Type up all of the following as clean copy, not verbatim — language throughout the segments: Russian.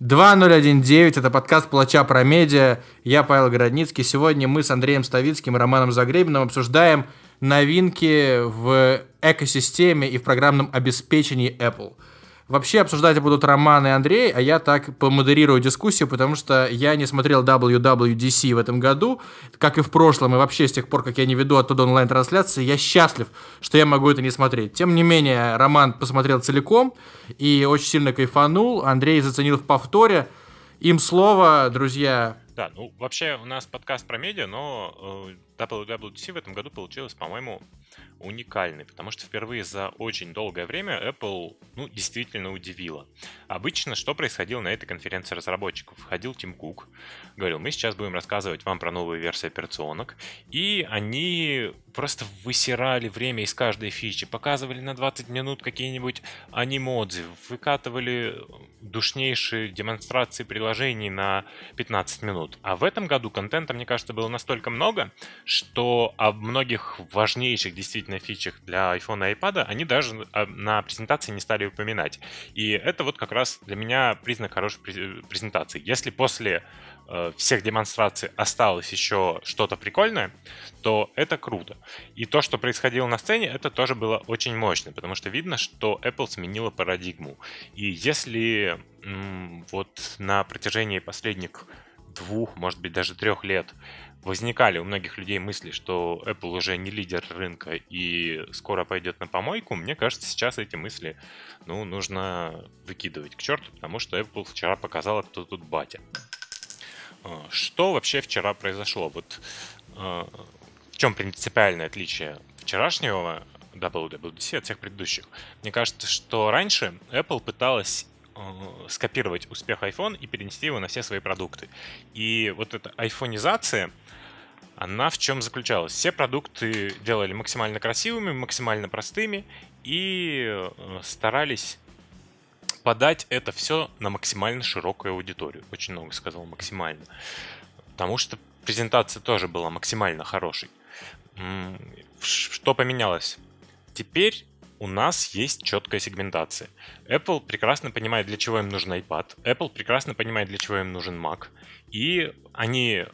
2019, это подкаст «Плача про медиа». Я Павел Городницкий. Сегодня мы с Андреем Ставицким и Романом Загребиным обсуждаем новинки в экосистеме и в программном обеспечении Apple. Вообще обсуждать будут Роман и Андрей, а я так помодерирую дискуссию, потому что я не смотрел WWDC в этом году, как и в прошлом, и вообще с тех пор, как я не веду оттуда онлайн-трансляции, я счастлив, что я могу это не смотреть. Тем не менее, Роман посмотрел целиком и очень сильно кайфанул, Андрей заценил в повторе. Им слово, друзья. Да, ну вообще у нас подкаст про медиа, но WWDC в этом году получилось, по-моему, уникальный, потому что впервые за очень долгое время Apple, действительно удивила. Обычно что происходило на этой конференции разработчиков? Входил Тим Кук, говорил, мы сейчас будем рассказывать вам про новые версии операционок, и они просто высирали время из каждой фичи, показывали на 20 минут какие-нибудь анимодзи, выкатывали душнейшие демонстрации приложений на 15 минут. А в этом году контента, мне кажется, было настолько много, что о многих важнейших действительно фичах для iPhone и iPad они даже на презентации не стали упоминать. И это вот как раз для меня признак хорошей презентации. Если после всех демонстраций осталось еще что-то прикольное, то это круто. И то, что происходило на сцене, это тоже было очень мощно, потому что видно, что Apple сменила парадигму. И если вот на протяжении последних 2, может быть, даже 3 лет возникали у многих людей мысли, что Apple уже не лидер рынка и скоро пойдет на помойку, мне кажется, сейчас эти мысли, нужно выкидывать к черту, потому что Apple вчера показала, кто тут батя. Что вообще вчера произошло? Вот в чем принципиальное отличие вчерашнего WWDC от всех предыдущих? Мне кажется, что раньше Apple пыталась скопировать успех iPhone и перенести его на все свои продукты. И вот эта айфонизация, она в чем заключалась? Все продукты делали максимально красивыми, максимально простыми и старались подать это все на максимально широкую аудиторию. Очень много сказал максимально. Потому что презентация тоже была максимально хорошей. Что поменялось? Теперь у нас есть четкая сегментация. Apple прекрасно понимает, для чего им нужен iPad. Apple прекрасно понимает, для чего им нужен Mac. И они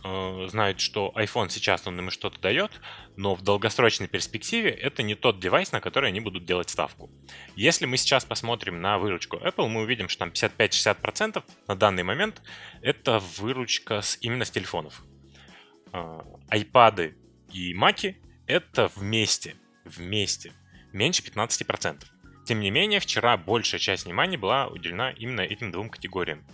знают, что iPhone сейчас он им что-то дает, но в долгосрочной перспективе это не тот девайс, на который они будут делать ставку. Если мы сейчас посмотрим на выручку Apple, мы увидим, что там 55-60% на данный момент это выручка именно с телефонов. iPad'ы и Mac'и это вместе. Меньше 15%. Тем не менее, вчера большая часть внимания была уделена именно этим 2 категориям.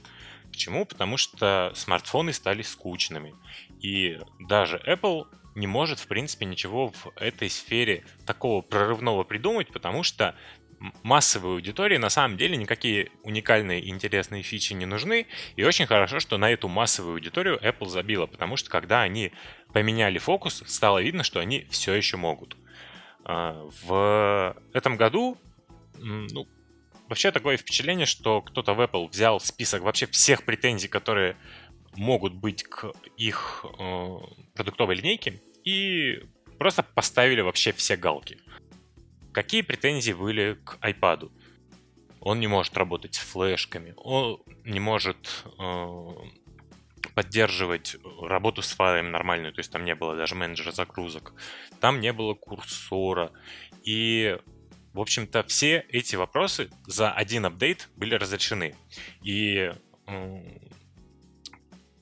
Почему? Потому что смартфоны стали скучными. И даже Apple не может, в принципе, ничего в этой сфере такого прорывного придумать, потому что массовой аудитории на самом деле никакие уникальные и интересные фичи не нужны. И очень хорошо, что на эту массовую аудиторию Apple забила, потому что когда они поменяли фокус, стало видно, что они все еще могут. В этом году, вообще такое впечатление, что кто-то в Apple взял список вообще всех претензий, которые могут быть к их продуктовой линейке, и просто поставили вообще все галки. Какие претензии были к iPad? Он не может работать с флешками, он не может поддерживать работу с файлами нормальную, то есть там не было даже менеджера загрузок, там не было курсора. И, в общем-то, все эти вопросы за один апдейт были разрешены. И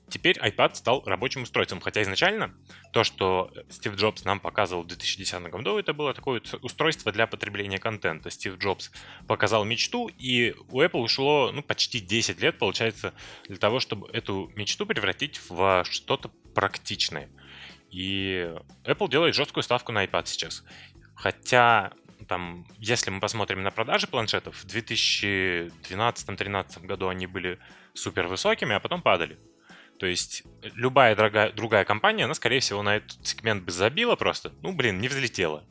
теперь iPad стал рабочим устройством, хотя изначально то, что Стив Джобс нам показывал в 2010 году, это было такое устройство для потребления контента. Стив Джобс показал мечту, и у Apple ушло почти 10 лет, получается, для того, чтобы эту мечту превратить в что-то практичное. И Apple делает жесткую ставку на iPad сейчас. Хотя, если мы посмотрим на продажи планшетов, в 2012-2013 году они были супер высокими, а потом падали. То есть любая другая компания, она, скорее всего, на этот сегмент бы забила просто. Не взлетела.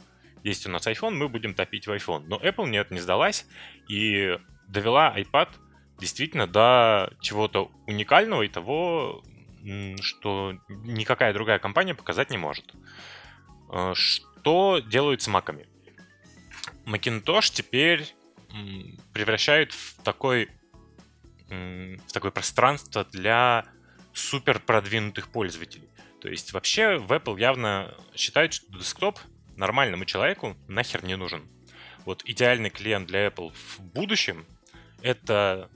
Есть у нас iPhone, мы будем топить в iPhone. Но Apple, нет, не сдалась и довела iPad действительно до чего-то уникального и того, что никакая другая компания показать не может. Что делают с Mac'ами? Macintosh теперь превращают в такой в такое пространство для супер продвинутых пользователей. То есть вообще в Apple явно считают, что десктоп нормальному человеку нахер не нужен. Вот идеальный клиент для Apple в будущем — это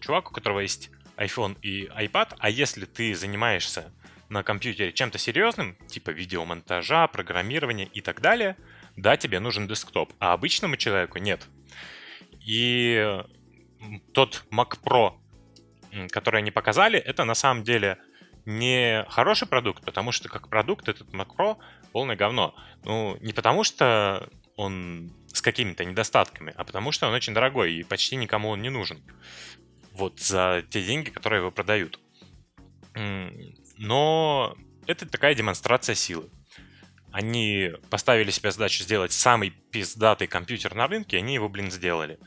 чувак, у которого есть iPhone и iPad, а если ты занимаешься на компьютере чем-то серьезным, типа видеомонтажа, программирования и так далее, да, тебе нужен десктоп, а обычному человеку нет. И тот Mac Pro, который они показали, это на самом деле не хороший продукт, потому что как продукт этот Mac Pro полное говно. Ну, не потому что он с какими-то недостатками, а потому что он очень дорогой и почти никому он не нужен. Вот за те деньги, которые его продают. Но это такая демонстрация силы. Они поставили себе задачу сделать самый пиздатый компьютер на рынке, они его, блин, сделали.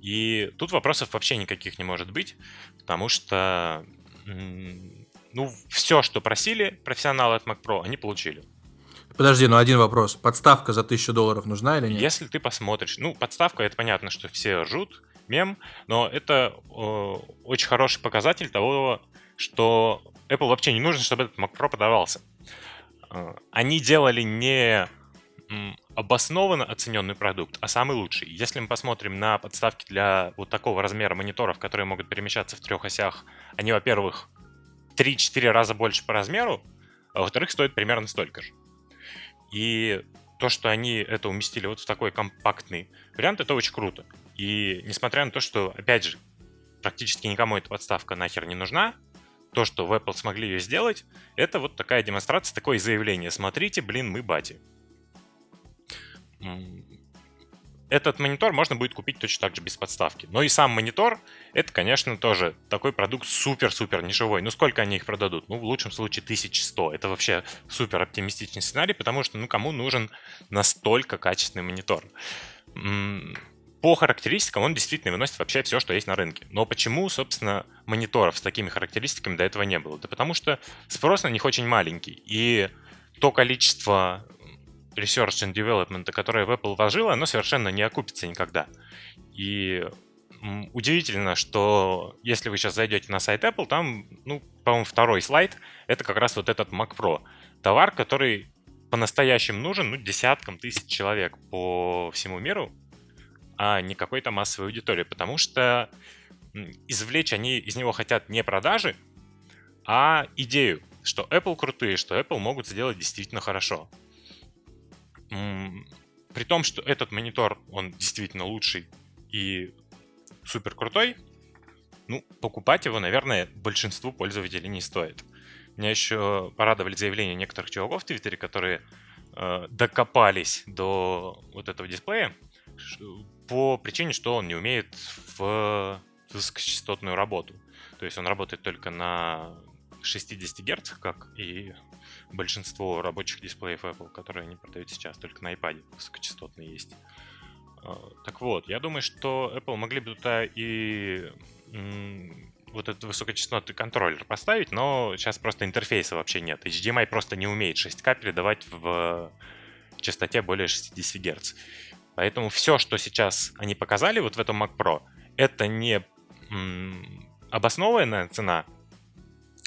И тут вопросов вообще никаких не может быть, потому что, ну, все, что просили профессионалы от Mac Pro, они получили. Подожди, ну один вопрос. Подставка за $1000 нужна или нет? Если ты посмотришь. Ну, подставка, это понятно, что все ржут, мем, но это очень хороший показатель того, что Apple вообще не нужно, чтобы этот Mac Pro продавался. Они делали не обоснованно оцененный продукт, а самый лучший. Если мы посмотрим на подставки для вот такого размера мониторов, которые могут перемещаться в трех осях, они, во-первых, 3-4 раза больше по размеру, а во-вторых, стоят примерно столько же. И то, что они это уместили вот в такой компактный вариант, это очень круто. И несмотря на то, что, опять же, практически никому эта подставка нахер не нужна, то, что в Apple смогли ее сделать, это вот такая демонстрация, такое заявление. Смотрите, блин, мы бати. Этот монитор можно будет купить точно так же без подставки. Но и сам монитор, это, конечно, тоже такой продукт супер-супер нишевой. Ну, сколько они их продадут? Ну, в лучшем случае 1100. Это вообще супер оптимистичный сценарий, потому что, ну, кому нужен настолько качественный монитор? По характеристикам он действительно выносит вообще все, что есть на рынке. Но почему, собственно, мониторов с такими характеристиками до этого не было? Да потому что спрос на них очень маленький. И то количество research and development, которое в Apple вложило, оно совершенно не окупится никогда. И удивительно, что если вы сейчас зайдете на сайт Apple, там, ну, по-моему, второй слайд, это как раз вот этот Mac Pro. Товар, который по-настоящему нужен, ну, десяткам тысяч человек по всему миру, а не какой-то массовой аудитории, потому что извлечь они из него хотят не продажи, а идею, что Apple крутые, что Apple могут сделать действительно хорошо. При том, что этот монитор, он действительно лучший и супер крутой, ну, покупать его, наверное, большинству пользователей не стоит. Меня еще порадовали заявления некоторых чуваков в Твиттере, которые докопались до вот этого дисплея, по причине, что он не умеет в высокочастотную работу. То есть он работает только на 60 Гц, как и большинство рабочих дисплеев Apple, которые они продают сейчас, только на iPad высокочастотные есть. Так вот, я думаю, что Apple могли бы туда и вот этот высокочастотный контроллер поставить, но сейчас просто интерфейса вообще нет. HDMI просто не умеет 6К передавать в частоте более 60 Гц. Поэтому все, что сейчас они показали вот в этом Mac Pro, это не обоснованная цена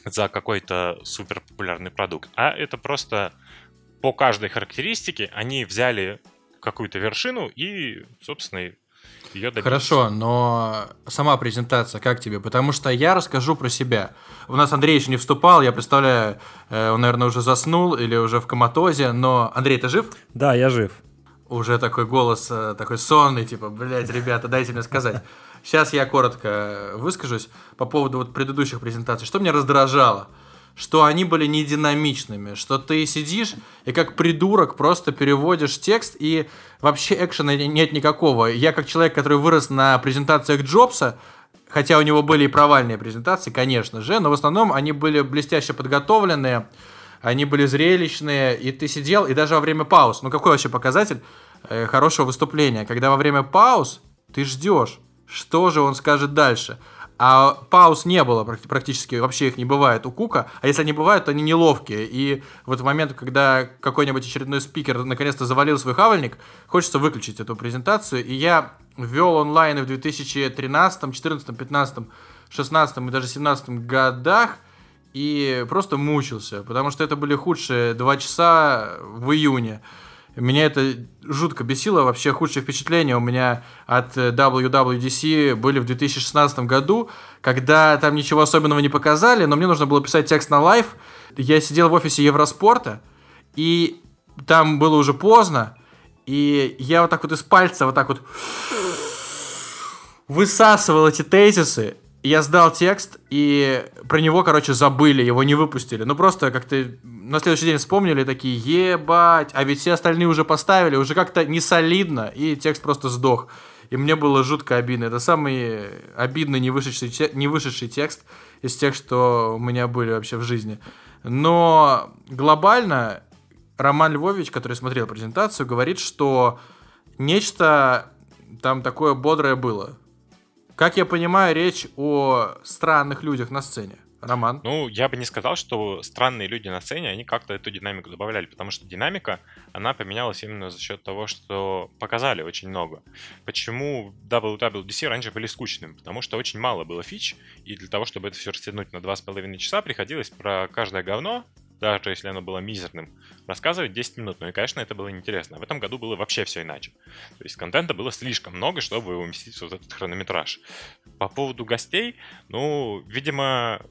за какой-то супер популярный продукт, а это просто по каждой характеристике они взяли какую-то вершину и, собственно, ее добились. Хорошо, но сама презентация, как тебе? Потому что я расскажу про себя. У нас Андрей еще не вступал, я представляю, он, наверное, уже заснул или уже в коматозе, но... Андрей, ты жив? Да, я жив. Уже такой голос, такой сонный, типа, блядь, ребята, дайте мне сказать. Сейчас я коротко выскажусь по поводу вот предыдущих презентаций. Что меня раздражало? Что они были не динамичными, что ты сидишь и как придурок просто переводишь текст, и вообще экшена нет никакого. Я как человек, который вырос на презентациях Джобса, хотя у него были и провальные презентации, конечно же, но в основном они были блестяще подготовленные, они были зрелищные, и ты сидел, и даже во время пауз. Ну, какой вообще показатель хорошего выступления? Когда во время пауз ты ждешь, что же он скажет дальше. А пауз не было практически, вообще их не бывает у Кука. А если они бывают, то они неловкие. И вот в момент, когда какой-нибудь очередной спикер наконец-то завалил свой хавальник, хочется выключить эту презентацию. И я ввел онлайн в 2013, 14, 15, 16 и даже 17 годах. И просто мучился, потому что это были худшие 2 часа в июне. Меня это жутко бесило. Вообще худшие впечатления у меня от WWDC были в 2016 году, когда там ничего особенного не показали, но мне нужно было писать текст на лайв. Я сидел в офисе Евроспорта, и там было уже поздно, и я вот так вот из пальца вот так вот высасывал эти тезисы. Я сдал текст, и про него, короче, забыли, его не выпустили. Ну, просто как-то на следующий день вспомнили, такие, ебать, а ведь все остальные уже поставили, уже как-то не солидно, и текст просто сдох. И мне было жутко обидно. Это самый обидный не вышедший текст из тех, что у меня были вообще в жизни. Но глобально Роман Львович, который смотрел презентацию, говорит, что нечто там такое бодрое было. Как я понимаю, речь о странных людях на сцене. Роман? Ну, я бы не сказал, что странные люди на сцене, они как-то эту динамику добавляли, потому что динамика, она поменялась именно за счет того, что показали очень много. Почему WWDC раньше были скучным? Потому что очень мало было фич, и для того, чтобы это все растянуть на 2,5 часа, приходилось про каждое говно, даже если оно было мизерным, рассказывать 10 минут. Ну и, конечно, это было интересно. В этом году было вообще все иначе. То есть контента было слишком много, чтобы уместить вот этот хронометраж. По поводу гостей, ну, видимо,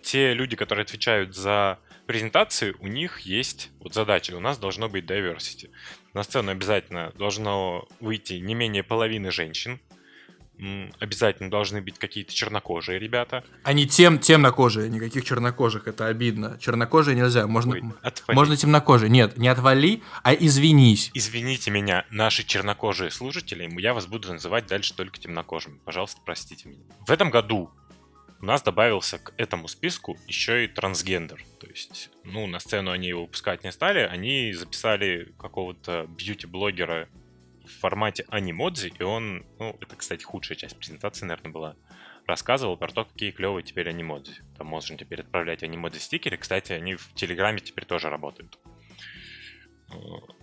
те люди, которые отвечают за презентации, у них есть вот задача. У нас должно быть diversity. На сцену обязательно должно выйти не менее половины женщин. Обязательно должны быть какие-то чернокожие ребята. Они темнокожие, никаких чернокожих, это обидно. Чернокожие нельзя, можно темнокожие. Нет, не отвали, а извинись. Извините меня, наши чернокожие слушатели, я вас буду называть дальше только темнокожими. Пожалуйста, простите меня. В этом году у нас добавился к этому списку еще и трансгендер. То есть, ну, на сцену они его выпускать не стали, они записали какого-то бьюти-блогера в формате анимодзи, и он, ну, это, кстати, худшая часть презентации, наверное, была, рассказывал про то, какие клевые теперь анимодзи. Там можно теперь отправлять анимодзи-стикеры. Кстати, они в Телеграме теперь тоже работают.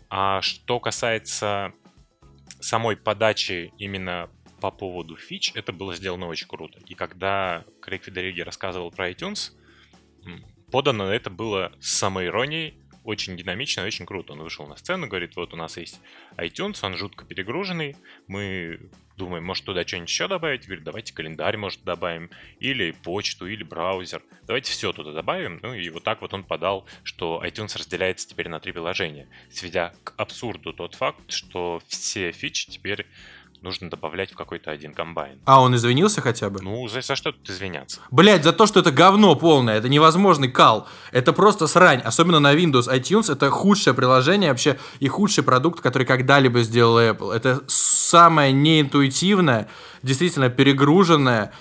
А что касается самой подачи именно по поводу фич, это было сделано очень круто. И когда Крейг Федериги рассказывал про iTunes, подано это было с самоиронией, очень динамично, очень круто. Он вышел на сцену, говорит, вот у нас есть iTunes, он жутко перегруженный, мы думаем, может туда что-нибудь еще добавить, говорит, давайте календарь, может, добавим, или почту, или браузер, давайте все туда добавим. Ну и вот так вот он подал, что iTunes разделяется теперь на 3 приложения, сведя к абсурду тот факт, что все фичи теперь нужно добавлять в какой-то один комбайн. А он извинился хотя бы? Ну, за что тут извиняться? Блять, за то, что это говно полное, это невозможный кал. Это просто срань, особенно на Windows. iTunes — это худшее приложение вообще и худший продукт, который когда-либо сделал Apple. Это самое неинтуитивное, действительно перегруженное,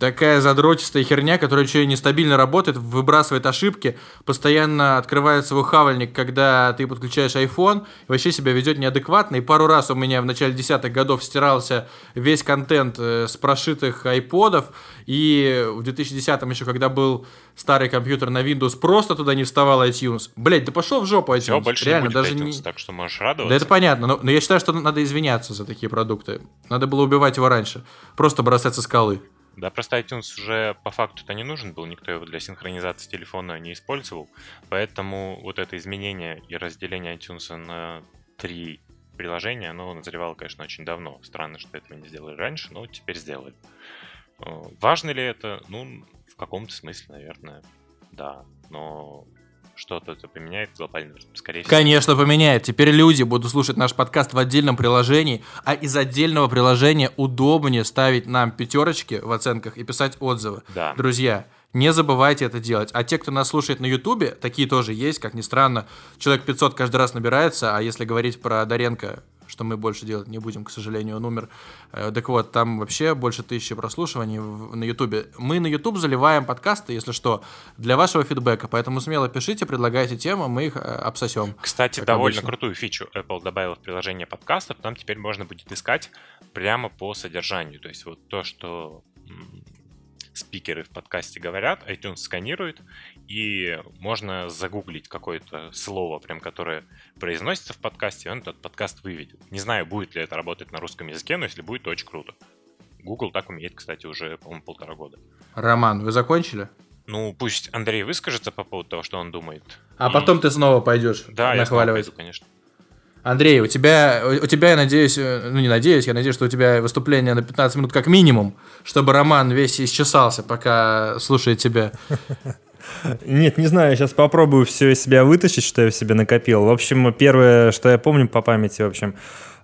такая задротистая херня, которая еще и нестабильно работает, выбрасывает ошибки, постоянно открывает свой хавальник, когда ты подключаешь iPhone, вообще себя ведет неадекватно. И пару раз у меня в начале 10-х годов стирался весь контент с прошитых iPod'ов, и в 2010-м еще, когда был старый компьютер на Windows, просто туда не вставал iTunes. Блять, да пошел в жопу iTunes. Все, больше реально, не будет даже iTunes, не... так что можешь радоваться. Да это понятно, но я считаю, что надо извиняться за такие продукты. Надо было убивать его раньше, просто бросать со скалы. Да, просто iTunes уже по факту-то не нужен был, никто его для синхронизации телефона не использовал, поэтому вот это изменение и разделение iTunes на 3 приложения, оно назревало, конечно, очень давно. Странно, что этого не сделали раньше, но теперь сделали. Важно ли это? Ну, в каком-то смысле, наверное, да, но... Что-то это поменяет глобально, скорее всего. Конечно, поменяет. Теперь люди будут слушать наш подкаст в отдельном приложении, а из отдельного приложения удобнее ставить нам 5 в оценках и писать отзывы. Да. Друзья, не забывайте это делать. А те, кто нас слушает на Ютубе, такие тоже есть, как ни странно. Человек 500 каждый раз набирается, а если говорить про Доренко, что мы больше делать не будем, к сожалению, он умер. Так вот, там вообще больше 1000 прослушиваний на Ютубе. Мы на Ютуб заливаем подкасты, если что, для вашего фидбэка. Поэтому смело пишите, предлагайте темы, мы их обсосем. Кстати, довольно крутую фичу Apple добавила в приложение подкастов. Там теперь можно будет искать прямо по содержанию. То есть вот то, что спикеры в подкасте говорят, iTunes сканирует, и можно загуглить какое-то слово, прям которое произносится в подкасте, и он этот подкаст выведет. Не знаю, будет ли это работать на русском языке, но если будет, то очень круто. Google так умеет, кстати, уже, по-моему, 1.5 года. Роман, вы закончили? Ну, пусть Андрей выскажется по поводу того, что он думает. А потом ты снова пойдешь нахваливать. Да, я снова пойду, конечно. Андрей, у тебя, я надеюсь, ну не надеюсь, я надеюсь, что у тебя выступление на 15 минут как минимум, чтобы Роман весь исчесался, пока слушает тебя. Нет, не знаю, я сейчас попробую все из себя вытащить, что я в себе накопил. В общем, первое, что я помню по памяти, в общем,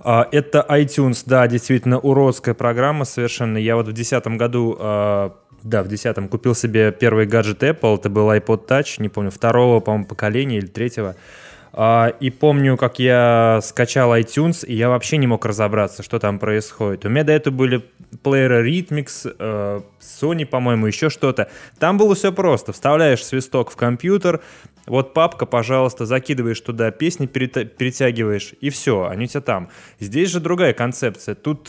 это iTunes, да, действительно уродская программа совершенно. Я вот в 2010 году... Да, в 10-м купил себе первый гаджет Apple, это был iPod Touch, не помню, 2-го, по-моему, поколения или 3-го. И помню, как я скачал iTunes, и я вообще не мог разобраться, что там происходит. У меня до этого были плееры Rhythmix, Sony, по-моему, еще что-то. Там было все просто. Вставляешь свисток в компьютер, вот папка, пожалуйста, закидываешь туда, песни перетягиваешь, и все, они у тебя там. Здесь же другая концепция. Тут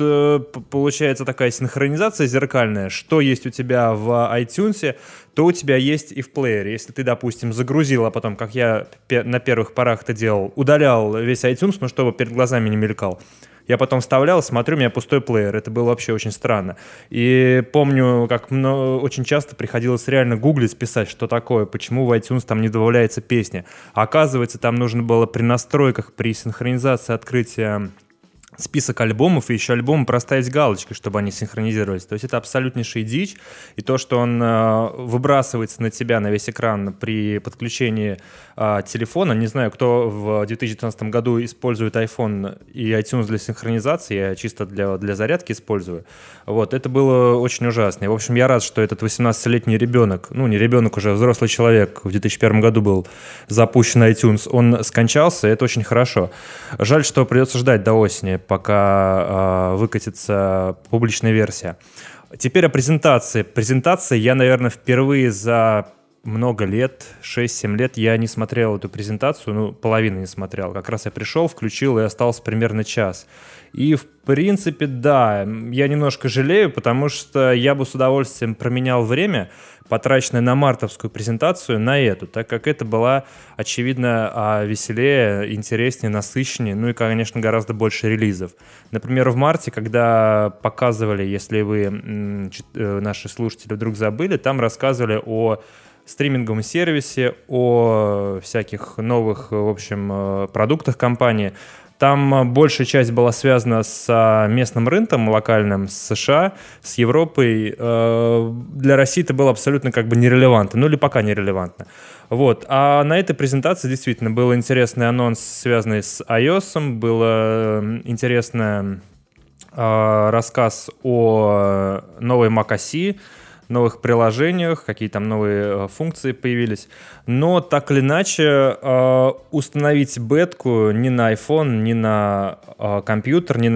получается такая синхронизация зеркальная, что есть у тебя в iTunes, то у тебя есть и в плеере. Если ты, допустим, загрузил, а потом, как я на первых порах это делал, удалял весь iTunes, ну, чтобы перед глазами не мелькал. Я потом вставлял, смотрю, у меня пустой плеер. Это было вообще очень странно. И помню, как очень часто приходилось реально гуглить, писать, что такое, почему в iTunes там не добавляется песня. Оказывается, там нужно было при настройках, при синхронизации открытия список альбомов и еще альбомы проставить галочкой, чтобы они синхронизировались. То есть это абсолютнейшая дичь. И то, что он выбрасывается на тебя, на весь экран при подключении телефона. Не знаю, кто в 2019 году использует iPhone и iTunes для синхронизации. Я чисто для зарядки использую. Вот, это было очень ужасно. И, в общем, я рад, что этот 18-летний ребенок, ну, не ребенок уже, взрослый человек, в 2001 году был запущен iTunes. Он скончался, это очень хорошо. Жаль, что придется ждать до осени, пока выкатится публичная версия. Теперь о презентации. Презентация, я, наверное, впервые за много лет, 6-7 лет, я не смотрел эту презентацию, ну, половину не смотрел. Как раз я пришел, включил и остался примерно час. И, в принципе, да, я немножко жалею, потому что я бы с удовольствием променял время, потраченное на мартовскую презентацию, на эту, так как это была, очевидно, веселее, интереснее, насыщеннее, ну и, конечно, гораздо больше релизов. Например, в марте, когда показывали, если вы, наши слушатели, вдруг забыли, там рассказывали о стриминговом сервисе, о всяких новых, в общем, продуктах компании. Там большая часть была связана с местным рынком локальным, с США, с Европой. Для России это было абсолютно как бы нерелевантно, ну или пока нерелевантно. Вот. А на этой презентации действительно был интересный анонс, связанный с iOS, было интересный рассказ о новой Mac OS, новых приложениях, какие там новые функции появились. Но так или иначе, установить бетку ни на iPhone, ни на компьютер, ни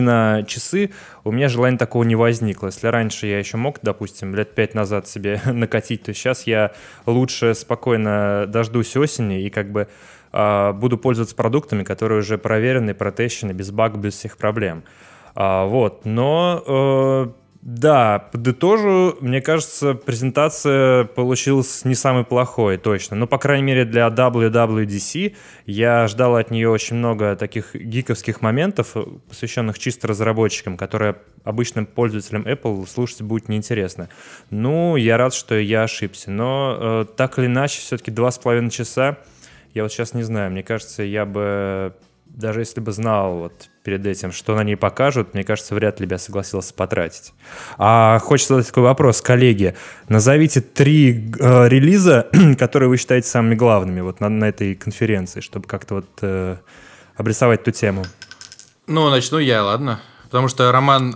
на часы у меня желания такого не возникло. Если раньше я еще мог, допустим, лет 5 назад себе накатить, то сейчас я лучше спокойно дождусь осени и как бы буду пользоваться продуктами, которые уже проверены, протещены, без баг, без всех проблем. Вот, но... Да, подытожу, мне кажется, презентация получилась не самой плохой, точно. Но, по крайней мере, для WWDC я ждал от нее очень много таких гиковских моментов, посвященных чисто разработчикам, которые обычным пользователям Apple слушать будет неинтересно. Ну, я рад, что я ошибся, но так или иначе, все-таки 2,5 часа, я вот сейчас не знаю, мне кажется, я бы... Даже если бы знал вот перед этим, что на ней покажут, мне кажется, вряд ли бы я согласился потратить. А хочется задать такой вопрос, коллеги. Назовите 3 релиза, которые вы считаете самыми главными вот на этой конференции, чтобы как-то вот обрисовать ту тему. Ну, начну я, ладно. Потому что Роман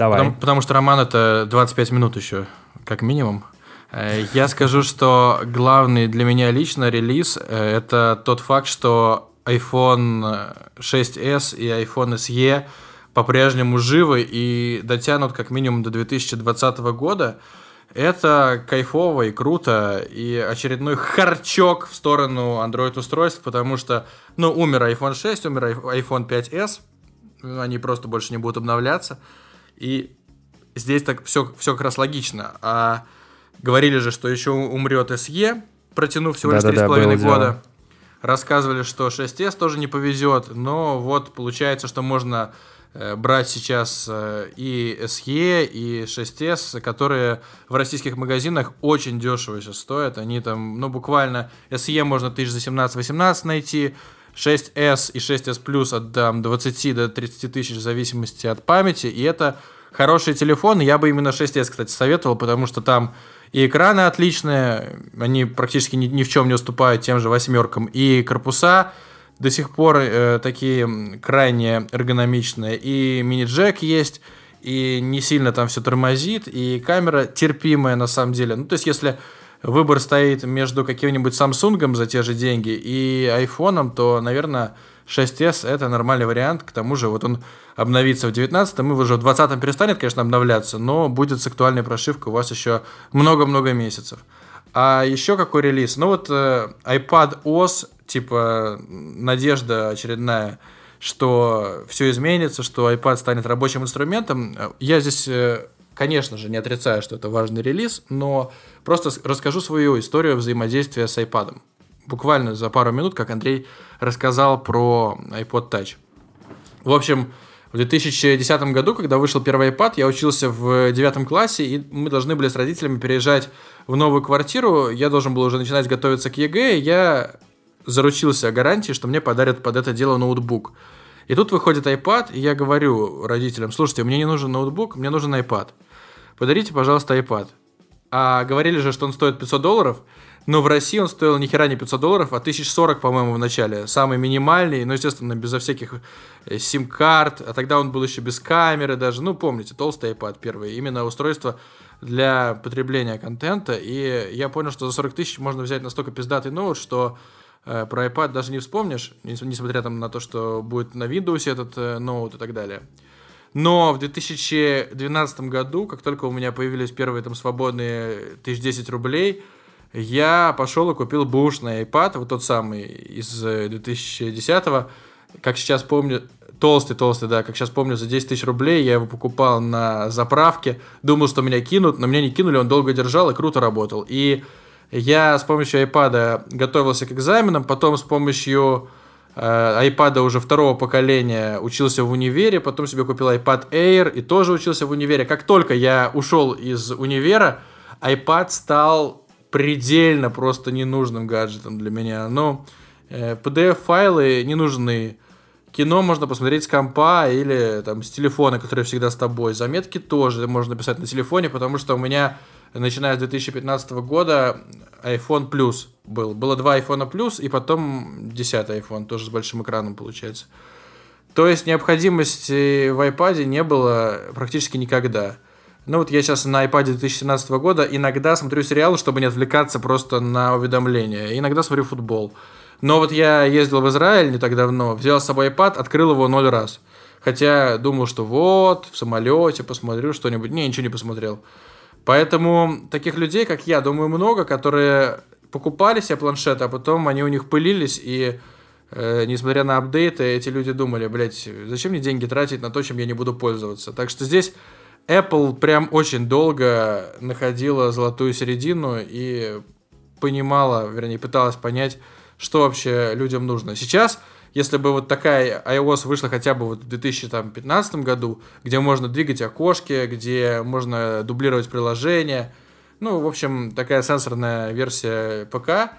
это 25 минут еще, как минимум. Я скажу, что главный для меня лично релиз – это тот факт, что iPhone 6s и iPhone SE по-прежнему живы и дотянут как минимум до 2020 года. Это кайфово и круто, и очередной харчок в сторону Android-устройств, потому что, ну, умер iPhone 6, умер iPhone 5s, они просто больше не будут обновляться, и здесь так все как раз логично. А Говорили же, что еще умрет SE, протянув всего лишь 3,5 года. Рассказывали, что 6s тоже не повезет, но вот получается, что можно брать сейчас и SE, и 6s, которые в российских магазинах очень дешево сейчас стоят. Они там, ну, буквально SE можно 17-18 найти, 6s и 6s Plus от 20 до 30 тысяч в зависимости от памяти, и это хорошие телефоны. Я бы именно 6s, кстати, советовал, потому что там и экраны отличные, они практически ни в чем не уступают тем же восьмеркам, и корпуса до сих пор такие крайне эргономичные, и мини-джек есть, и не сильно там все тормозит, и камера терпимая на самом деле. Ну, то есть, если выбор стоит между каким-нибудь Samsung за те же деньги и iPhone, то, наверное, 6s это нормальный вариант. К тому же, вот он обновится в 19-м, и уже в 20-м перестанет, конечно, обновляться, но будет с актуальной прошивкой у вас еще много-много месяцев. А еще какой релиз? Ну вот iPad OS, типа надежда очередная, что все изменится, что iPad станет рабочим инструментом. Я здесь, конечно же, не отрицаю, что это важный релиз, но просто расскажу свою историю взаимодействия с iPad. Буквально за пару минут, как Андрей рассказал про iPod Touch. В общем, в 2010 году, когда вышел первый iPad, я учился в 9 классе, и мы должны были с родителями переезжать в новую квартиру. Я должен был уже начинать готовиться к ЕГЭ, и я заручился гарантией, что мне подарят под это дело ноутбук. И тут выходит iPad, и я говорю родителям: слушайте, мне не нужен ноутбук, мне нужен iPad. Подарите, пожалуйста, iPad. А говорили же, что он стоит $500, но в России он стоил ни хера не $500, а 1040, по-моему, в начале. Самый минимальный, ну, естественно, безо всяких сим-карт, а тогда он был еще без камеры даже. Ну, помните, толстый iPad первый, именно устройство для потребления контента. И я понял, что за 40 тысяч можно взять настолько пиздатый ноут, что про iPad даже не вспомнишь, несмотря там на то, что будет на Windows этот ноут и так далее. Но в 2012 году, как только у меня появились первые там свободные 1010 рублей, я пошел и купил бушный iPad, вот тот самый из 2010-го, как сейчас помню, толстый, да, как сейчас помню, за 10 тысяч рублей я его покупал на заправке, думал, что меня кинут, но меня не кинули, он долго держал и круто работал. И я с помощью iPad готовился к экзаменам, потом с помощью iPad уже второго поколения учился в универе, потом себе купил iPad Air и тоже учился в универе. Как только я ушел из универа, iPad стал предельно просто ненужным гаджетом для меня. Но PDF-файлы не нужны. Кино можно посмотреть с компа или там с телефона, который всегда с тобой. Заметки тоже можно писать на телефоне, потому что у меня, начиная с 2015 года, iPhone Plus был. Было 2 iPhone Plus и потом 10-й iPhone, тоже с большим экраном получается. То есть необходимости в iPad не было практически никогда. Ну вот я сейчас на iPad 2017 года иногда смотрю сериалы, чтобы не отвлекаться просто на уведомления. Иногда смотрю футбол. Но вот я ездил в Израиль не так давно, взял с собой iPad, открыл его 0 раз. Хотя думал, что вот, в самолете посмотрю что-нибудь. Не, ничего не посмотрел. Поэтому таких людей, как я, думаю, много, которые покупали себе планшеты, а потом они у них пылились, и несмотря на апдейты, эти люди думали: блять, зачем мне деньги тратить на то, чем я не буду пользоваться. Так что здесь Apple прям очень долго находила золотую середину и понимала, вернее, пыталась понять, что вообще людям нужно. Сейчас, если бы вот такая iOS вышла хотя бы вот в 2015 году, где можно двигать окошки, где можно дублировать приложения, ну, в общем, такая сенсорная версия ПК,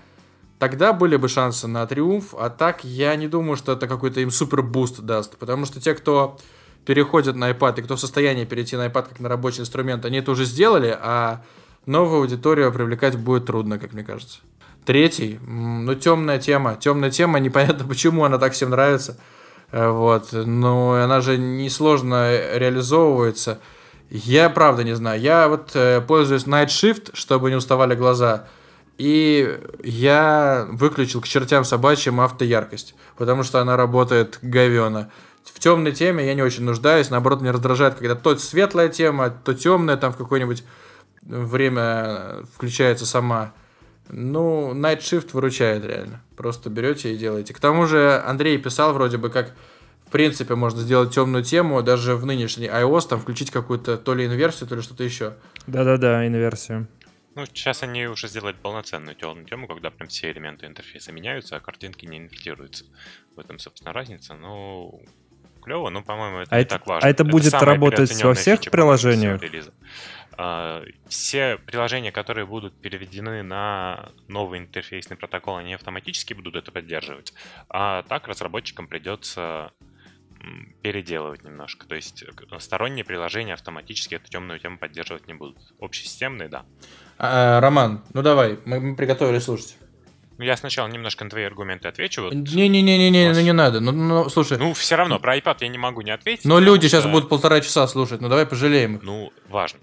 тогда были бы шансы на триумф, а так я не думаю, что это какой-то им супербуст даст, потому что те, кто переходит на iPad и кто в состоянии перейти на iPad как на рабочий инструмент, они это уже сделали, а новую аудиторию привлекать будет трудно, как мне кажется. Третий, ну, темная тема, непонятно, почему она так всем нравится, вот, но она же несложно реализовывается, я правда не знаю, я вот пользуюсь Night Shift, чтобы не уставали глаза, и я выключил к чертям собачьим автояркость, потому что она работает говёно. В темной теме я не очень нуждаюсь, наоборот, меня раздражает, когда то светлая тема, то темная, там в какое-нибудь время включается сама. Ну, Night Shift выручает реально. Просто берете и делаете. К тому же Андрей писал вроде бы как, в принципе, можно сделать темную тему даже в нынешний iOS, там включить какую-то то ли инверсию, то ли что-то еще. Да-да-да, инверсию. Ну, сейчас они уже сделали полноценную темную тему, когда прям все элементы интерфейса меняются, а картинки не инвертируются. В этом, собственно, разница. Но клево, но, по-моему, это не так важно. А это будет работать во всех приложениях? Все приложения, которые будут переведены на новый интерфейсный протокол, они автоматически будут это поддерживать. А так разработчикам придется переделывать немножко. То есть сторонние приложения автоматически эту темную тему поддерживать не будут. Общесистемные, да. Роман, ну давай, мы приготовили слушать. Я сначала немножко на твои аргументы отвечу. Ну не надо. Ну, слушай. Ну, все равно, про iPad я не могу не ответить. Но люди сейчас будут полтора часа слушать, ну давай пожалеем их. Ну, важно.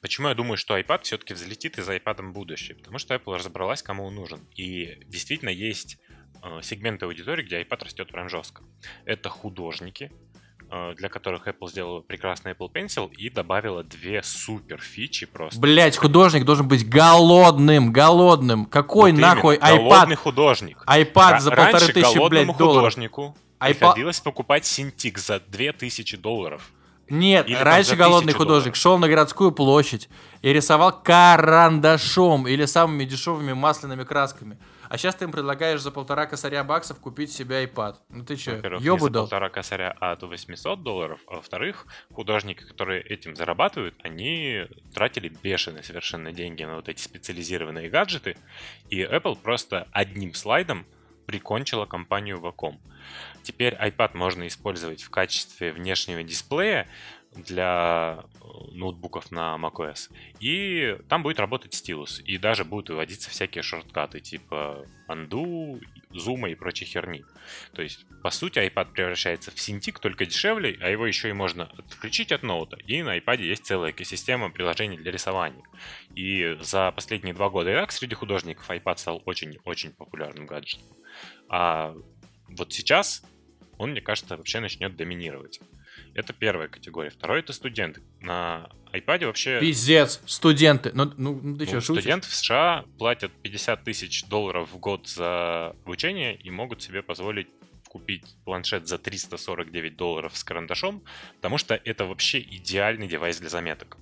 Почему я думаю, что iPad все-таки взлетит и за iPad'ом будущее? Потому что Apple разобралась, кому он нужен. И действительно есть сегменты аудитории, где iPad растет прям жестко. Это художники, для которых Apple сделала прекрасный Apple Pencil и добавила две супер фичи просто. Блять, художник должен быть голодным. Какой вот нахуй iPad? Голодный художник. iPad за 1500, блядь, долларов. Раньше голодному художнику приходилось покупать Cintiq за $2000. Нет, или раньше голодный художник шел на городскую площадь и рисовал карандашом или самыми дешевыми масляными красками. А сейчас ты им предлагаешь за $1,5 косаря купить себе iPad. Ну ты че, ёбу дал? $1,5 косаря, а до $800. А во-вторых, художники, которые этим зарабатывают, они тратили бешеные совершенно деньги на вот эти специализированные гаджеты. И Apple просто одним слайдом прикончила компанию Wacom. Теперь iPad можно использовать в качестве внешнего дисплея для ноутбуков на macOS. И там будет работать стилус. И даже будут выводиться всякие шорткаты типа Undo, зума и прочей херни. То есть, по сути, iPad превращается в Cintiq, только дешевле, а его еще и можно отключить от ноута. И на iPad есть целая экосистема приложений для рисования. И за последние 2 года и так среди художников iPad стал очень-очень популярным гаджетом. А вот сейчас он, мне кажется, вообще начнет доминировать. Это первая категория. Второй — это студенты. На iPad вообще... Пиздец, студенты. Ну ты что, шутишь? Студенты в США платят $50,000 в год за обучение и могут себе позволить купить планшет за $349 с карандашом, потому что это вообще идеальный девайс для заметок.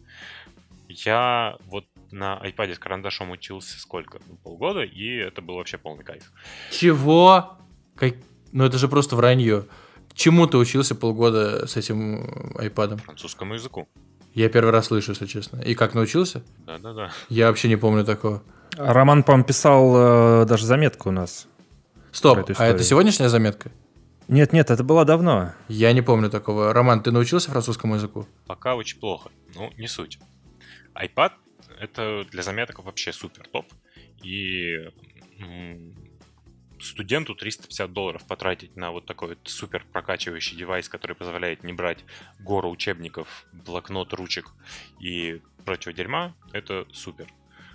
Я вот на iPad с карандашом учился сколько? полгода, и это был вообще полный кайф. Чего? Ну это же просто вранье. Чему ты учился полгода с этим iPad'ом? Французскому языку. Я первый раз слышу, если честно. И как научился? Да. Я вообще не помню такого. Роман, по-моему, писал даже заметку у нас. Стоп, а это сегодняшняя заметка? Нет, это было давно. Я не помню такого. Роман, ты научился французскому языку? Пока очень плохо. Ну, не суть. iPad — это для заметок вообще супер топ. И... студенту $350 потратить на вот такой вот супер прокачивающий девайс, который позволяет не брать гору учебников, блокнот, ручек и прочего дерьма, это супер.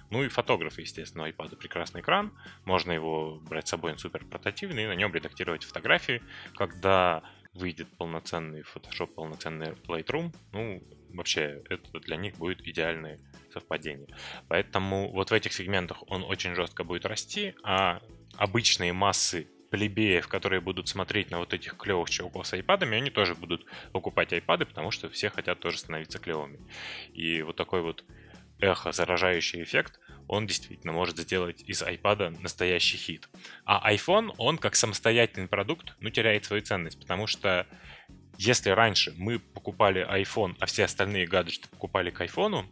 Ну и фотографы, естественно, у iPad прекрасный экран, можно его брать с собой, он супер портативный, и на нем редактировать фотографии. Когда выйдет полноценный Photoshop, полноценный Lightroom, ну вообще это для них будет идеальное совпадение. Поэтому вот в этих сегментах он очень жестко будет расти, а обычные массы плебеев, которые будут смотреть на вот этих клевых чуваков с iPad'ами, они тоже будут покупать iPad'ы, потому что все хотят тоже становиться клевыми. И вот такой вот эхо, заражающий эффект, он действительно может сделать из iPad'а настоящий хит. А iPhone, он как самостоятельный продукт, теряет свою ценность, потому что если раньше мы покупали iPhone, а все остальные гаджеты покупали к iPhone'у,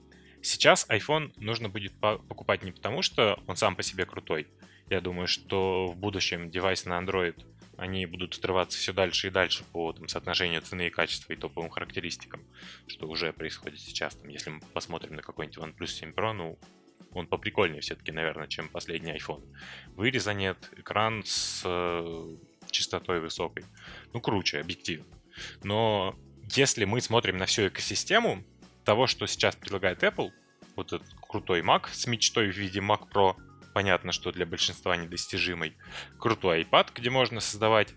сейчас iPhone нужно будет покупать не потому, что он сам по себе крутой. Я думаю, что в будущем девайсы на Android, они будут отрываться все дальше и дальше по соотношению цены и качества и топовым характеристикам, что уже происходит сейчас. Если мы посмотрим на какой-нибудь OnePlus 7 Pro, он поприкольнее все-таки, наверное, чем последний iPhone. Выреза нет, экран с частотой высокой. Круче, объективно. Но если мы смотрим на всю экосистему того, что сейчас предлагает Apple, вот этот крутой Mac с мечтой в виде Mac Pro, понятно, что для большинства недостижимый, крутой iPad, где можно создавать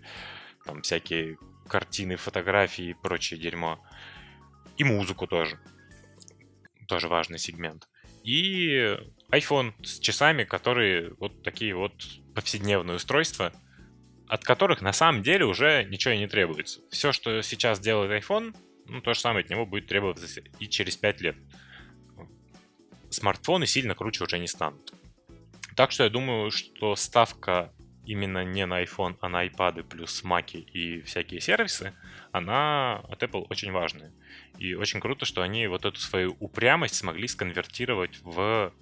там всякие картины, фотографии и прочее дерьмо. И музыку тоже. Тоже важный сегмент. И iPhone с часами, которые вот такие вот повседневные устройства, от которых на самом деле уже ничего и не требуется. Все, что сейчас делает iPhone, то же самое от него будет требоваться и через 5 лет. смартфоны сильно круче уже не станут. Так что я думаю, что ставка именно не на iPhone, а на iPad плюс Mac и всякие сервисы, она от Apple очень важная. И очень круто, что они вот эту свою упрямость смогли сконвертировать в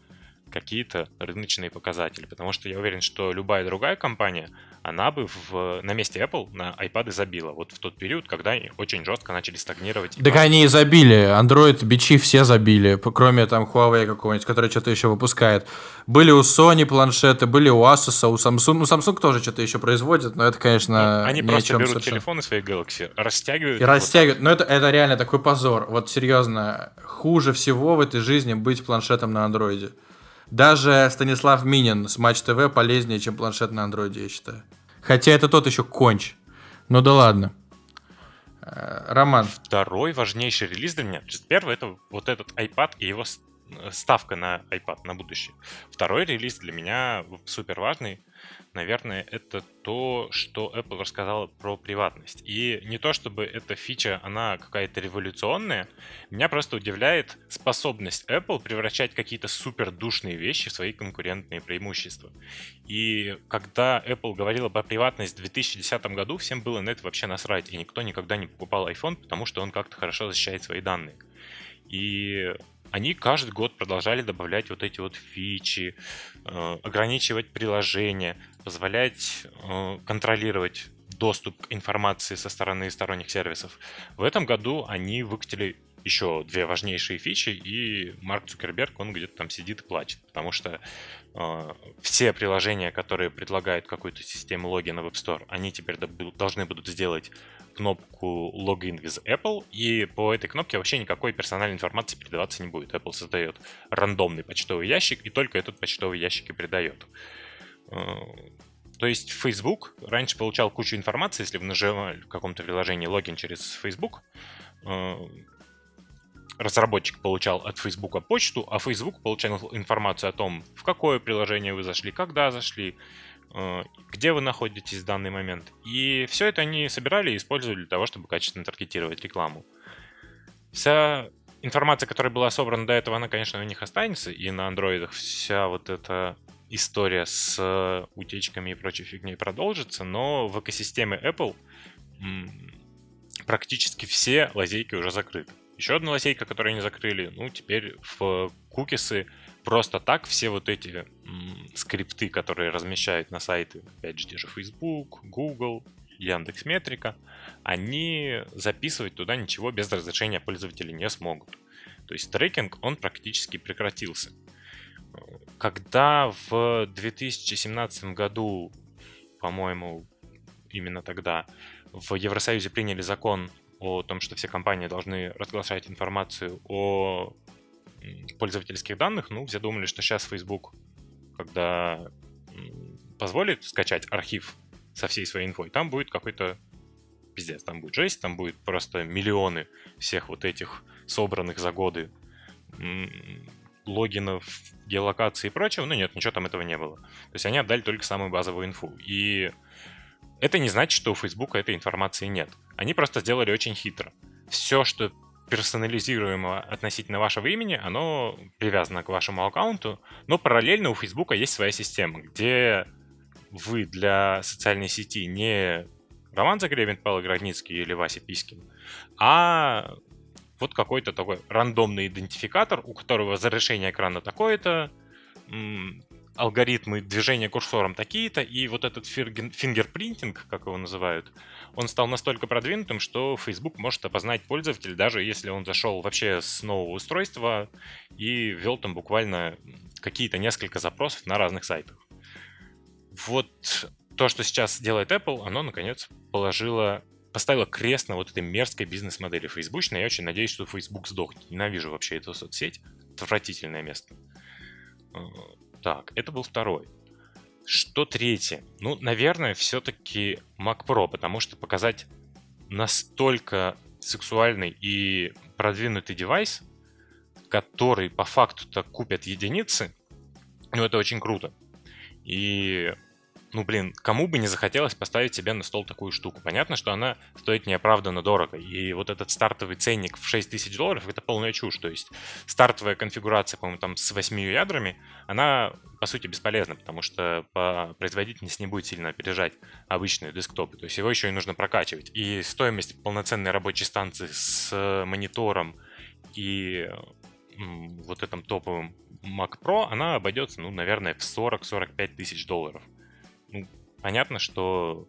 какие-то рыночные показатели. Потому что я уверен, что любая другая компания, она бы на месте Apple на iPad забила. Вот в тот период, когда они очень жестко начали стагнировать. Так они и забили. Android, бичи все забили. Кроме там Huawei какого-нибудь, который что-то еще выпускает. Были у Sony планшеты, были у Asus, у Samsung. Ну, Samsung тоже что-то еще производит, но это, конечно, они ни просто о чем берут совершенно. Телефоны своей Galaxy, растягивают. И растягивают. Вот. Но это реально такой позор. Вот серьезно, хуже всего в этой жизни быть планшетом на Android. Даже Станислав Минин с Матч ТВ полезнее, чем планшет на андроиде, я считаю. Хотя это тот еще конч. Ну да ладно. Роман. Второй важнейший релиз для меня. Первый — это вот этот iPad и его ставка на iPad на будущее. Второй релиз для меня супер важный. Наверное, это то, что Apple рассказала про приватность. И не то, чтобы эта фича, она какая-то революционная. Меня просто удивляет способность Apple превращать какие-то супердушные вещи в свои конкурентные преимущества. И когда Apple говорила про приватность в 2010 году, всем было на это вообще насрать. И никто никогда не покупал iPhone, потому что он как-то хорошо защищает свои данные. И они каждый год продолжали добавлять вот эти вот фичи, ограничивать приложения, позволять контролировать доступ к информации со стороны сторонних сервисов. В этом году они выкатили еще две важнейшие фичи, и Марк Цукерберг, он где-то там сидит и плачет, потому что все приложения, которые предлагают какую-то систему логина в App Store, они теперь должны будут сделать кнопку Login with Apple, и по этой кнопке вообще никакой персональной информации передаваться не будет. Apple создает рандомный почтовый ящик, и только этот почтовый ящик и передает. То есть Facebook раньше получал кучу информации, если вы нажимали в каком-то приложении логин через Facebook, разработчик получал от Facebook почту, а Facebook получал информацию о том, в какое приложение вы зашли, когда зашли, где вы находитесь в данный момент. И все это они собирали и использовали для того, чтобы качественно таргетировать рекламу. Вся информация, которая была собрана до этого, она, конечно, у них останется. И на андроидах вся вот эта история с утечками и прочей фигней продолжится. Но в экосистеме Apple практически все лазейки уже закрыты. Еще одна лазейка, которую они закрыли, ну, теперь в кукисы просто так все вот эти скрипты, которые размещают на сайты, опять же, те же Facebook, Google, Яндекс.Метрика, они записывать туда ничего без разрешения пользователей не смогут. То есть трекинг, он практически прекратился. Когда в 2017 году, по-моему, именно тогда, в Евросоюзе приняли закон о том, что все компании должны разглашать информацию о пользовательских данных, ну, все думали, что сейчас Facebook, когда позволит скачать архив со всей своей инфой, там будет какой-то пиздец, там будет жесть, там будет просто миллионы всех вот этих собранных за годы логинов, геолокации и прочего, но нет, ничего там этого не было. То есть они отдали только самую базовую инфу. И это не значит, что у Facebook этой информации нет. Они просто сделали очень хитро. Все, что персонализируемо относительно вашего имени, оно привязано к вашему аккаунту, но параллельно у Facebook есть своя система, где вы для социальной сети не Роман Загребин, Павел Городницкий или Вася Писькин, а вот какой-то такой рандомный идентификатор, у которого разрешение экрана такое-то, алгоритмы движения курсором такие-то, и вот этот фингерпринтинг, как его называют, он стал настолько продвинутым, что Facebook может опознать пользователя, даже если он зашел вообще с нового устройства и ввел там буквально какие-то несколько запросов на разных сайтах. Вот то, что сейчас делает Apple, оно, наконец, поставило крест на вот этой мерзкой бизнес-модели фейсбучной. Я очень надеюсь, что Facebook сдохнет. Ненавижу вообще эту соцсеть. Отвратительное место. Так, это был второй. Что третье? Ну, наверное, все-таки Mac Pro, потому что показать настолько сексуальный и продвинутый девайс, который по факту-то купят единицы, ну, это очень круто. И ну, блин, кому бы не захотелось поставить себе на стол такую штуку? Понятно, что она стоит неоправданно дорого. И вот этот стартовый ценник в $6000 — это полная чушь. То есть стартовая конфигурация, по-моему, там с 8 ядрами, она, по сути, бесполезна, потому что по производительности не будет сильно опережать обычные десктопы. То есть его еще и нужно прокачивать. И стоимость полноценной рабочей станции с монитором и вот этим топовым Mac Pro, она обойдется, ну, наверное, в $40-45 тысяч. Ну, понятно, что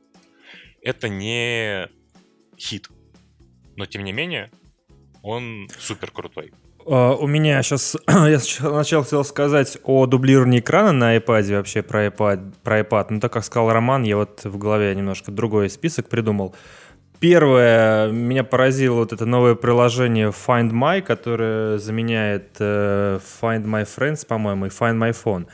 это не хит, но тем не менее он супер крутой. У меня сейчас, я сначала хотел сказать о дублировании экрана на iPad, вообще про iPad, но так как сказал Роман, я вот в голове немножко другой список придумал. Первое, меня поразило вот это новое приложение Find My, которое заменяет Find My Friends, по-моему, и Find My Phone.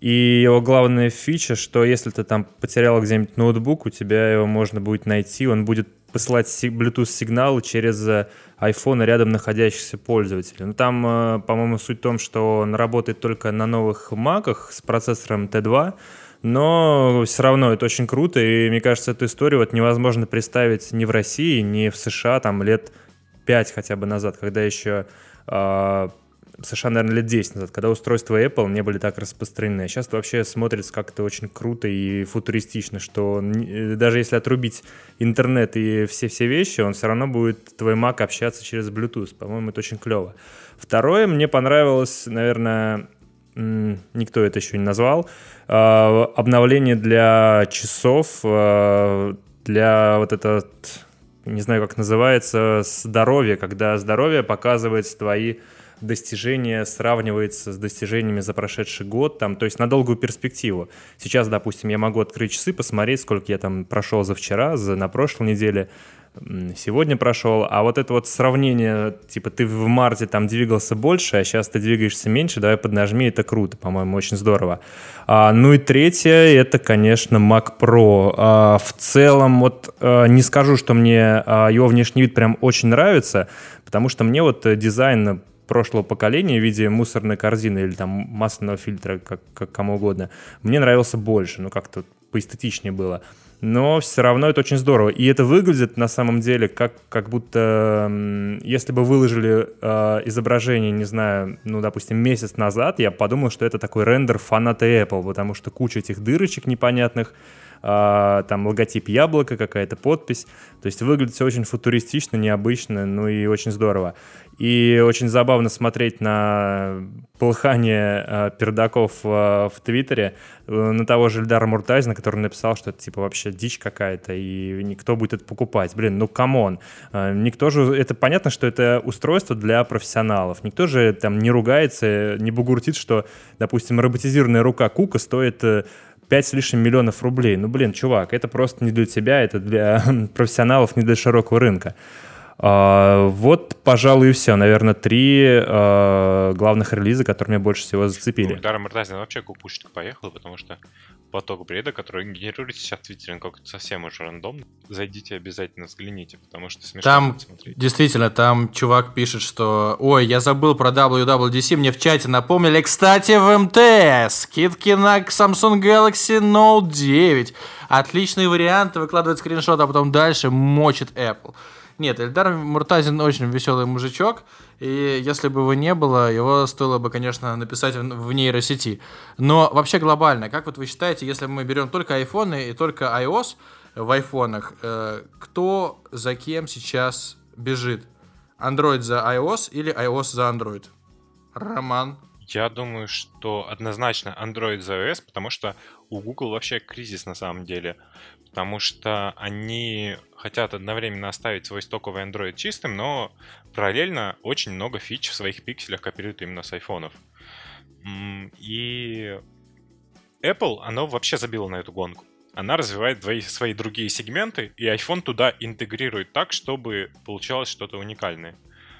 И его главная фича, что если ты там потерял где-нибудь ноутбук, у тебя его можно будет найти, он будет посылать Bluetooth-сигналы через iPhone рядом находящихся пользователей. Но там, по-моему, суть в том, что он работает только на новых Mac'ах с процессором T2, но все равно это очень круто, и мне кажется, эту историю вот невозможно представить ни в России, ни в США, там лет 5 хотя бы назад, когда еще... США, наверное, лет 10 назад, когда устройства Apple не были так распространены. Сейчас вообще смотрится как-то очень круто и футуристично, что даже если отрубить интернет и все-все вещи, он все равно будет, твой Mac, общаться через Bluetooth. По-моему, это очень клево. Второе, мне понравилось, наверное, никто это еще не назвал, обновление для часов, для вот этот, не знаю, как называется, здоровье, когда здоровье показывает твои достижение сравнивается с достижениями за прошедший год, там, то есть на долгую перспективу. Сейчас, допустим, я могу открыть часы, посмотреть, сколько я там прошел за вчера, на прошлой неделе, сегодня прошел. А вот это вот сравнение, типа ты в марте там двигался больше, а сейчас ты двигаешься меньше, давай поднажми, это круто, по-моему, очень здорово. Ну и третье, это, конечно, Mac Pro. В целом, вот не скажу, что мне его внешний вид прям очень нравится, потому что мне вот дизайн прошлого поколения в виде мусорной корзины или там масляного фильтра, как кому угодно, мне нравился больше, ну как-то поэстетичнее было. Но все равно это очень здорово. И это выглядит на самом деле как будто, если бы выложили изображение, не знаю, ну допустим месяц назад, я подумал, что это такой рендер фаната Apple, потому что куча этих дырочек непонятных, там логотип яблока, какая-то подпись. То есть выглядит все очень футуристично, необычно, ну и очень здорово. И очень забавно смотреть на полыхание пердаков в Твиттере, на того же Эльдара Муртазина, который написал, что это типа вообще дичь какая-то, и никто будет это покупать. Блин, ну камон. Никто же... Это понятно, что это устройство для профессионалов. Никто же там не ругается, не бугуртит, что, допустим, роботизированная рука Кука стоит 5 с лишним миллионов рублей. Ну, блин, чувак, это просто не для тебя, это для профессионалов, не для широкого рынка. Вот, пожалуй, и все. Наверное, 3 главных релиза, которые меня больше всего зацепили. Эльдар Муртазин вообще кукушечка поехала, потому что поток бреда, который генерируется сейчас в Твиттере, как-то совсем уже рандомно. Зайдите обязательно, взгляните, потому что смешно там смотреть. Действительно, там чувак пишет, что «Ой, я забыл про WWDC, мне в чате напомнили, кстати, в МТС, скидки на Samsung Galaxy Note 9, отличные варианты, выкладывает скриншот, а потом дальше мочит Apple». Нет, Эльдар Муртазин очень веселый мужичок, и если бы его не было, его стоило бы, конечно, написать в нейросети. Но вообще глобально, как вот вы считаете, если мы берем только iPhone и только iOS в айфонах, кто за кем сейчас бежит? Android за iOS или iOS за Android? Роман? Я думаю, что однозначно Android за iOS, потому что у Google вообще кризис на самом деле. Потому что они хотят одновременно оставить свой стоковый Android чистым, но параллельно очень много фич в своих пикселях копируют именно с айфонов. И Apple, она вообще забила на эту гонку. Она развивает свои другие сегменты, и iPhone туда интегрирует так, чтобы получалось что-то уникальное.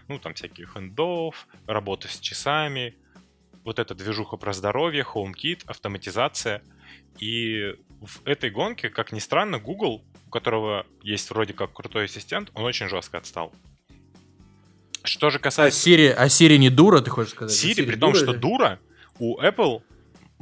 Ну, там всякие хендов, работа с часами, вот эта движуха про здоровье, HomeKit, автоматизация. И в этой гонке, как ни странно, Google, у которого есть вроде как крутой ассистент, он очень жестко отстал. Что же касается... А Siri не дура, ты хочешь сказать? Siri, при том, что дура, у Apple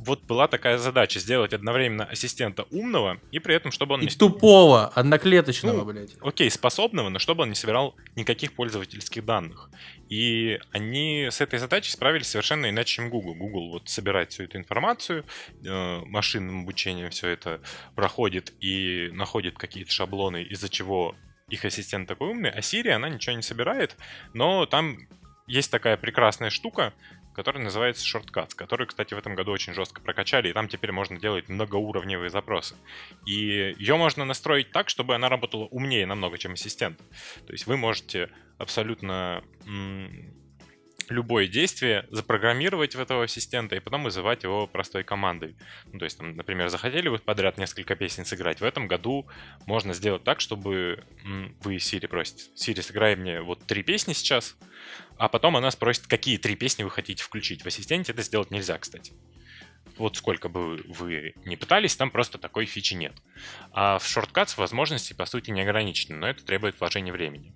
вот была такая задача, сделать одновременно ассистента умного и при этом, чтобы он... И тупого, одноклеточного, ну, блядь. Окей, способного, но чтобы он не собирал никаких пользовательских данных. И они с этой задачей справились совершенно иначе, чем Google. Google вот собирает всю эту информацию, машинным обучением все это проходит и находит какие-то шаблоны, из-за чего их ассистент такой умный. А Siri, она ничего не собирает, но там есть такая прекрасная штука, который называется Shortcuts, который, кстати, в этом году очень жестко прокачали, и там теперь можно делать многоуровневые запросы. И ее можно настроить так, чтобы она работала умнее намного, чем ассистент. То есть вы можете абсолютно любое действие запрограммировать в этого ассистента и потом вызывать его простой командой. Ну, то есть, там, например, захотели вы подряд несколько песен сыграть. В этом году можно сделать так, чтобы вы Siri просите: Siri, сыграй мне вот 3 песни сейчас, а потом она спросит, какие 3 песни вы хотите включить. В ассистенте это сделать нельзя, кстати. Вот сколько бы вы ни пытались, там просто такой фичи нет. А в Shortcuts возможности, по сути, не ограничены, но это требует вложения времени.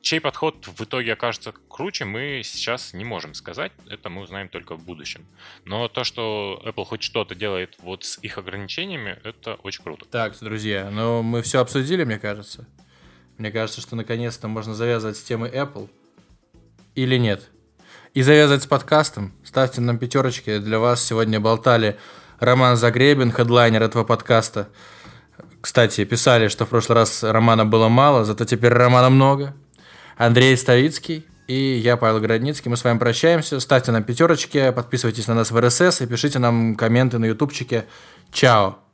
Чей подход в итоге окажется круче, мы сейчас не можем сказать, это мы узнаем только в будущем. Но то, что Apple хоть что-то делает вот с их ограничениями, это очень круто. Так, друзья, ну мы все обсудили, мне кажется. Мне кажется, что наконец-то можно завязывать с темой Apple. Или нет? И завязывать с подкастом. Ставьте нам 5 Для вас сегодня болтали Роман Загребин, хедлайнер этого подкаста. Кстати, писали, что в прошлый раз Романа было мало, зато теперь Романа много. Андрей Ставицкий и я, Павел Городницкий. Мы с вами прощаемся. Ставьте нам 5, подписывайтесь на нас в РСС и пишите нам комменты на ютубчике. Чао!